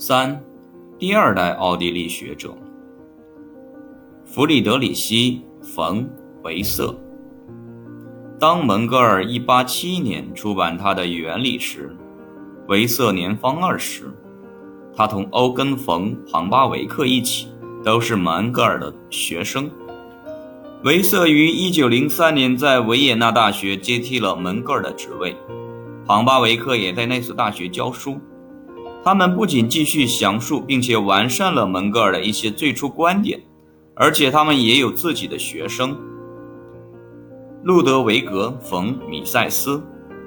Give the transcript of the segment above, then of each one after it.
3. 第二代奥地利学者弗里德里希·冯·维瑟。当蒙哥尔187年出版他的《原理》时，维瑟年方20，他同欧根冯·庞巴维克一起都是蒙哥尔的学生。维瑟于1903年在维也纳大学接替了蒙哥尔的职位，庞巴维克也在那所大学教书。他们不仅继续详述并且完善了蒙哥尔的一些最初观点，而且他们也有自己的学生。路德维格·冯·米塞斯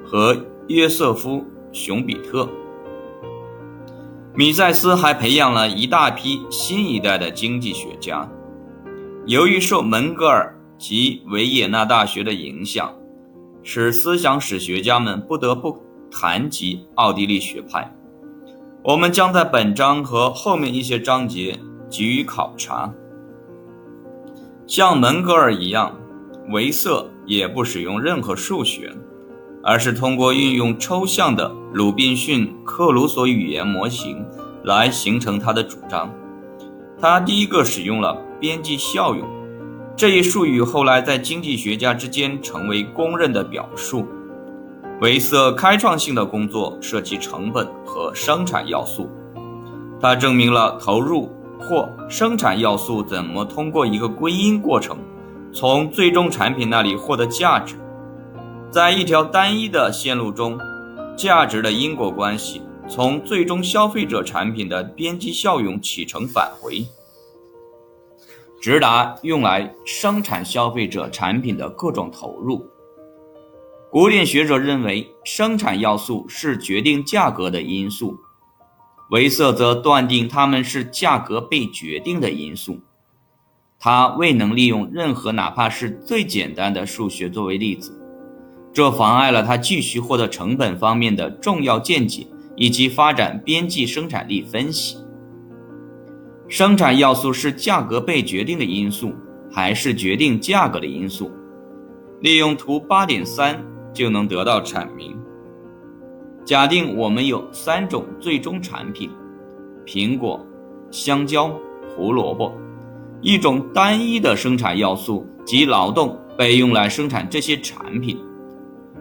和约瑟夫·熊比特。米塞斯还培养了一大批新一代的经济学家。由于受蒙哥尔及维也纳大学的影响，使思想史学家们不得不谈及奥地利学派。我们将在本章和后面一些章节给予考察。像蒙哥尔一样，维瑟也不使用任何数学，而是通过运用抽象的鲁滨逊克鲁索语言模型来形成他的主张。他第一个使用了边际效用，这一术语后来在经济学家之间成为公认的表述。维瑟开创性的工作涉及成本和生产要素，他证明了投入或生产要素怎么通过一个归因过程，从最终产品那里获得价值。在一条单一的线路中，价值的因果关系从最终消费者产品的边际效用起承返回，直达用来生产消费者产品的各种投入。古典学者认为生产要素是决定价格的因素，维瑟则断定它们是价格被决定的因素。他未能利用任何哪怕是最简单的数学作为例子，这妨碍了他继续获得成本方面的重要见解以及发展边际生产力分析。生产要素是价格被决定的因素还是决定价格的因素，利用图 8.3 就能得到阐明。假定我们有三种最终产品，苹果、香蕉、胡萝卜。一种单一的生产要素及劳动被用来生产这些产品。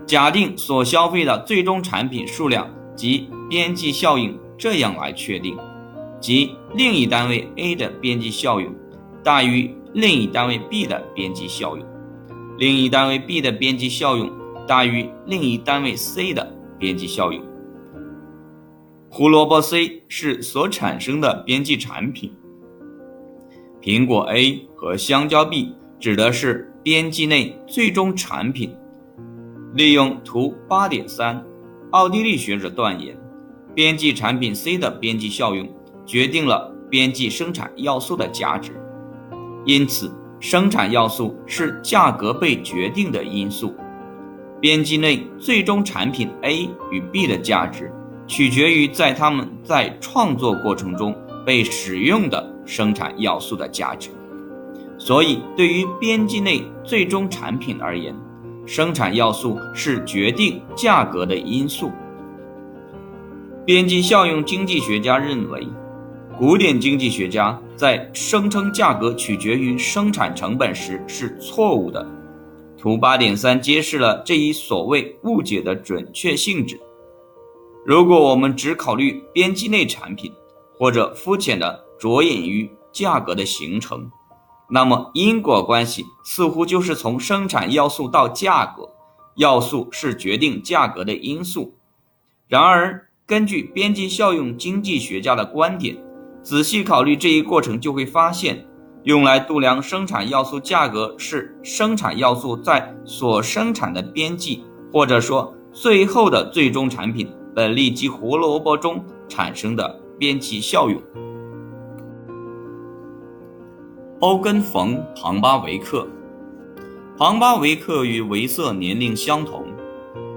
假定所消费的最终产品数量及边际效应这样来确定，即另一单位 A 的边际效用大于另一单位 B 的边际效用。另一单位 B 的边际效用大于另一单位 C 的边际效用。胡萝卜 C 是所产生的边际产品，苹果 A 和香蕉 B 指的是边际内最终产品。利用图 8.3， 奥地利学者断言，边际产品 C 的边际效用决定了边际生产要素的价值，因此生产要素是价格被决定的因素。边际内最终产品 A 与 B 的价值取决于在它们在创作过程中被使用的生产要素的价值。所以对于边际内最终产品而言，生产要素是决定价格的因素。边际效用经济学家认为，古典经济学家在声称价格取决于生产成本时是错误的。图 8.3 揭示了这一所谓误解的准确性质。如果我们只考虑边际内产品，或者肤浅的着眼于价格的形成，那么因果关系似乎就是从生产要素到价格，要素是决定价格的因素。然而，根据边际效用经济学家的观点，仔细考虑这一过程就会发现，用来度量生产要素价格是生产要素在所生产的边际，或者说最后的最终产品本粒及胡萝卜中产生的边际效用。欧根冯·庞巴维克。庞巴维克与维瑟年龄相同，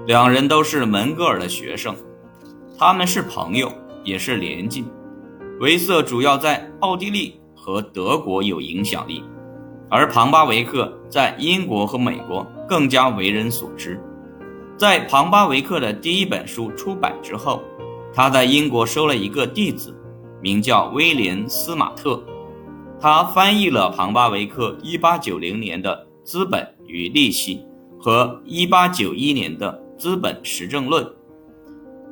两人都是门格尔的学生，他们是朋友也是邻近。维瑟主要在奥地利和德国有影响力，而庞巴维克在英国和美国更加为人所知。在庞巴维克的第一本书出版之后，他在英国收了一个弟子，名叫威廉·斯马特，他翻译了庞巴维克1890年的《资本与利息》和1891年的《资本实证论》。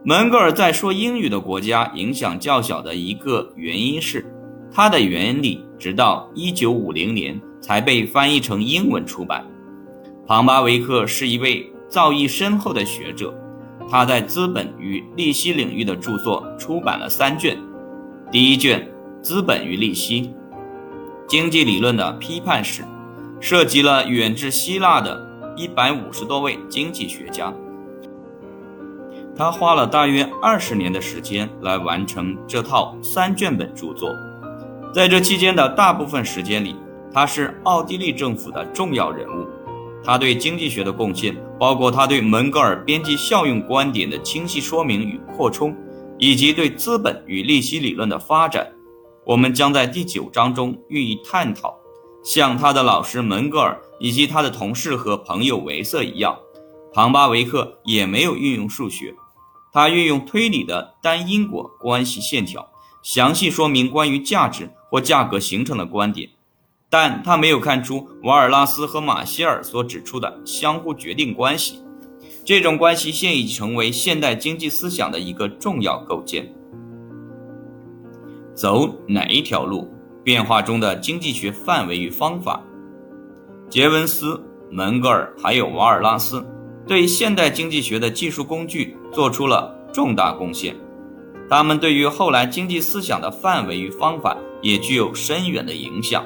门格尔在说英语的国家影响较小的一个原因是，他的原理直到1950年才被翻译成英文出版。庞巴维克是一位造诣深厚的学者，他在资本与利息领域的著作出版了3卷。第一卷《资本与利息：经济理论的批判史》涉及了远至希腊的150多位经济学家，他花了大约20年的时间来完成这套3卷本著作。在这期间的大部分时间里，他是奥地利政府的重要人物。他对经济学的贡献包括他对门格尔边际效用观点的清晰说明与扩充，以及对资本与利息理论的发展。我们将在第9章中予以探讨。像他的老师门格尔以及他的同事和朋友维瑟一样，庞巴维克也没有运用数学，他运用推理的单因果关系线条，详细说明关于价值或价格形成的观点，但他没有看出瓦尔拉斯和马歇尔所指出的相互决定关系。这种关系现已成为现代经济思想的一个重要构建。走哪一条路？变化中的经济学范围与方法。杰文斯、门格尔还有瓦尔拉斯对现代经济学的技术工具做出了重大贡献，他们对于后来经济思想的范围与方法也具有深远的影响。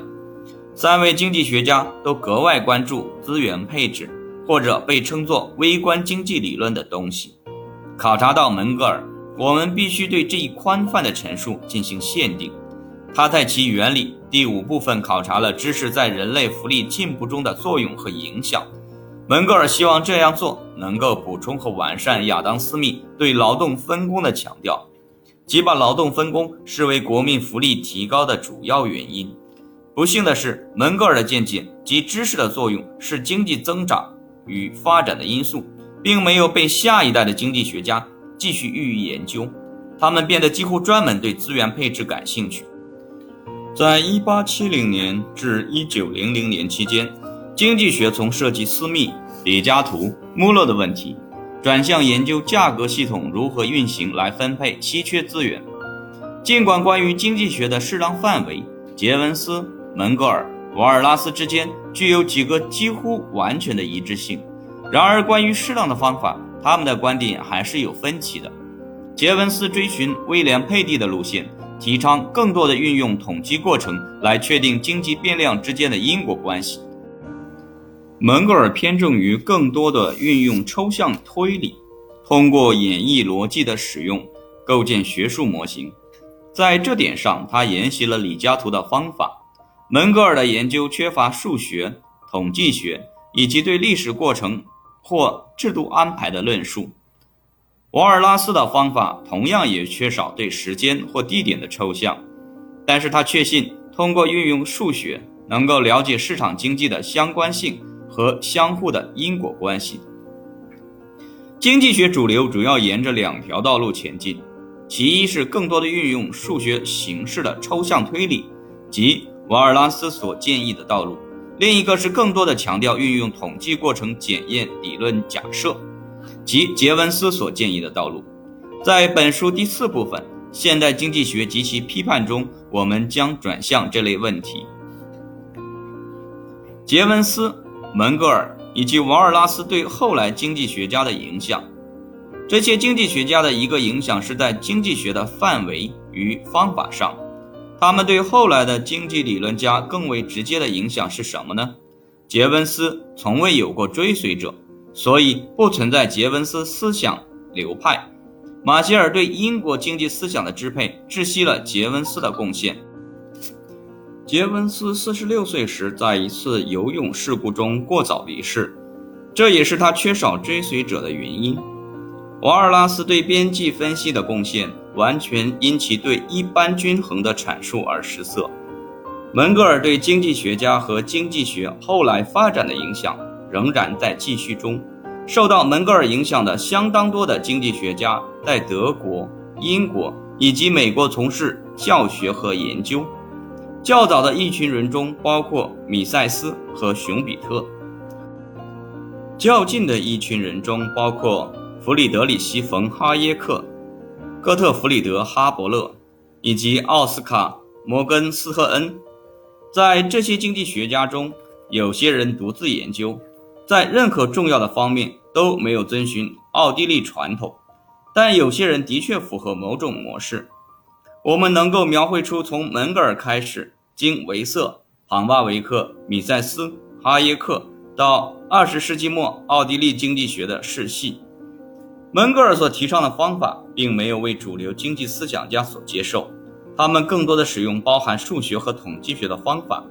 3位经济学家都格外关注资源配置，或者被称作微观经济理论的东西。考察到门格尔，我们必须对这一宽泛的陈述进行限定。他在其原理第5部分考察了知识在人类福利进步中的作用和影响。门格尔希望这样做能够补充和完善亚当·斯密对劳动分工的强调，即把劳动分工视为国民福利提高的主要原因。不幸的是，门格尔的见解及知识的作用是经济增长与发展的因素，并没有被下一代的经济学家继续予以研究，他们变得几乎专门对资源配置感兴趣。在1870年至1900年期间，经济学从涉及斯密、李嘉图、穆勒的问题，转向研究价格系统如何运行来分配稀缺资源。尽管关于经济学的适当范围，杰文斯、门格尔、瓦尔拉斯之间具有几个几乎完全的一致性，然而关于适当的方法，他们的观点还是有分歧的。杰文斯追寻威廉·佩蒂的路线，提倡更多的运用统计过程来确定经济变量之间的因果关系。门格尔偏重于更多的运用抽象推理，通过演绎逻辑的使用构建学术模型。在这点上，他沿袭了李嘉图的方法。门格尔的研究缺乏数学、统计学以及对历史过程或制度安排的论述。瓦尔拉斯的方法同样也缺少对时间或地点的抽象，但是他确信通过运用数学能够了解市场经济的相关性和相互的因果关系。经济学主流主要沿着2条道路前进，其一是更多的运用数学形式的抽象推理，即瓦尔拉斯所建议的道路；另一个是更多的强调运用统计过程检验理论假设，即杰文斯所建议的道路。在本书第4部分《现代经济学及其批判》中，我们将转向这类问题。杰文斯、门格尔以及瓦尔拉斯对后来经济学家的影响。这些经济学家的一个影响是在经济学的范围与方法上。他们对后来的经济理论家更为直接的影响是什么呢？杰文斯从未有过追随者，所以不存在杰文斯思想流派。马歇尔对英国经济思想的支配窒息了杰文斯的贡献。杰文斯46岁时在一次游泳事故中过早离世，这也是他缺少追随者的原因。瓦尔拉斯对边际分析的贡献完全因其对一般均衡的阐述而失色。门格尔对经济学家和经济学后来发展的影响仍然在继续中。受到门格尔影响的相当多的经济学家在德国、英国以及美国从事教学和研究。较早的一群人中包括米塞斯和熊彼特，较近的一群人中包括弗里德里希·冯·哈耶克、哥特弗里德·哈伯勒以及奥斯卡·摩根斯特恩。在这些经济学家中，有些人独自研究，在任何重要的方面都没有遵循奥地利传统，但有些人的确符合某种模式。我们能够描绘出从门格尔开始，经维瑟、庞巴维克、米塞斯、哈耶克到20世纪末奥地利经济学的世系。门格尔所提倡的方法并没有为主流经济思想家所接受，他们更多的使用包含数学和统计学的方法。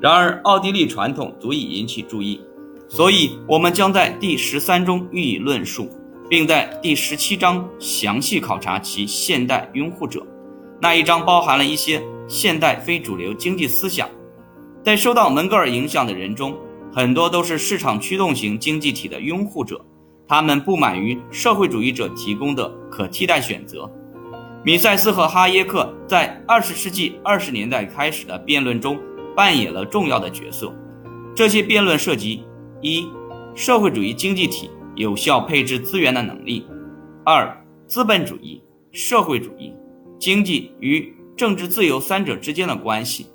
然而奥地利传统足以引起注意，所以我们将在第13中予以论述，并在第17章详细考察其现代拥护者。那一章包含了一些现代非主流经济思想。在受到门格尔影响的人中，很多都是市场驱动型经济体的拥护者，他们不满于社会主义者提供的可替代选择。米塞斯和哈耶克在20世纪20年代开始的辩论中扮演了重要的角色。这些辩论涉及： 1. 社会主义经济体有效配置资源的能力； 2. 资本主义、社会主义、经济与政治自由三者之间的关系。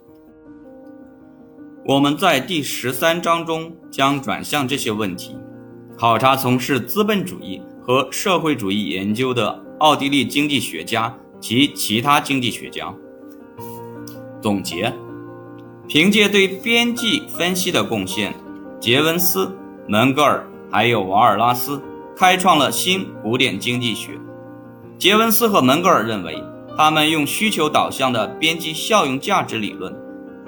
我们在第13章中将转向这些问题，考察从事资本主义和社会主义研究的奥地利经济学家及其他经济学家。总结：凭借对边际分析的贡献，杰文斯、门格尔还有瓦尔拉斯开创了新古典经济学。杰文斯和门格尔认为，他们用需求导向的边际效用价值理论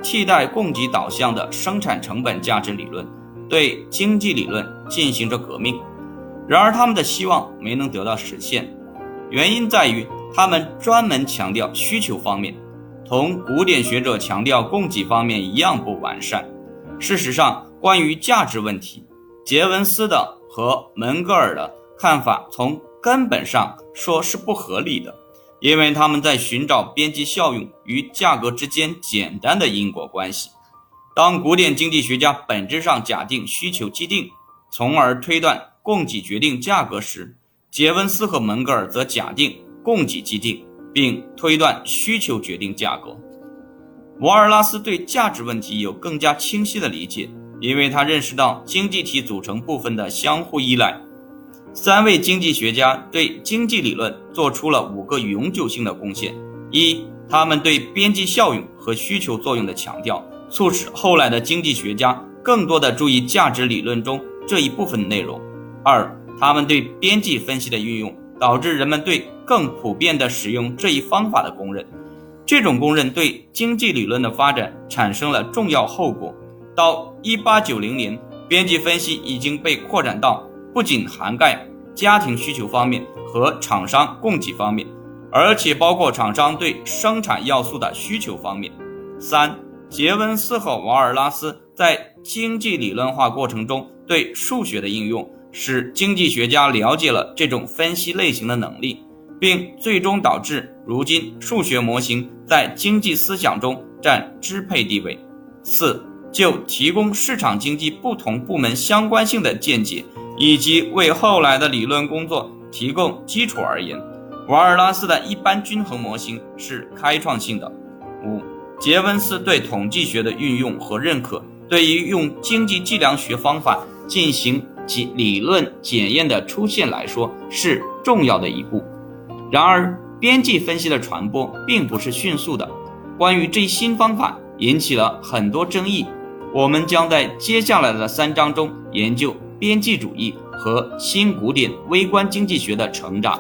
替代供给导向的生产成本价值理论，对经济理论进行着革命。然而他们的希望没能得到实现，原因在于他们专门强调需求方面，同古典学者强调供给方面一样不完善。事实上，关于价值问题，杰文斯的和门格尔的看法从根本上说是不合理的，因为他们在寻找边际效用与价格之间简单的因果关系。当古典经济学家本质上假定需求既定，从而推断供给决定价格时，杰文斯和门格尔则假定供给既定，并推断需求决定价格。瓦尔拉斯对价值问题有更加清晰的理解，因为他认识到经济体组成部分的相互依赖。三位经济学家对经济理论做出了5个永久性的贡献。1. 他们对边际效用和需求作用的强调，促使后来的经济学家更多的注意价值理论中这一部分内容。2. 他们对边际分析的运用，导致人们对更普遍的使用这一方法的公认。这种公认对经济理论的发展产生了重要后果。到1890年，边际分析已经被扩展到不仅涵盖家庭需求方面和厂商供给方面，而且包括厂商对生产要素的需求方面。3. 杰文斯和瓦尔拉斯在经济理论化过程中对数学的应用，使经济学家了解了这种分析类型的能力，并最终导致如今数学模型在经济思想中占支配地位。4. 就提供市场经济不同部门相关性的见解，以及为后来的理论工作提供基础而言，瓦尔拉斯的一般均衡模型是开创性的。5. 杰文斯对统计学的运用和认可，对于用经济计量学方法进行理论检验的出现来说是重要的一步。然而边际分析的传播并不是迅速的，关于这一新方法引起了很多争议。我们将在接下来的3章中研究边际主义和新古典微观经济学的成长。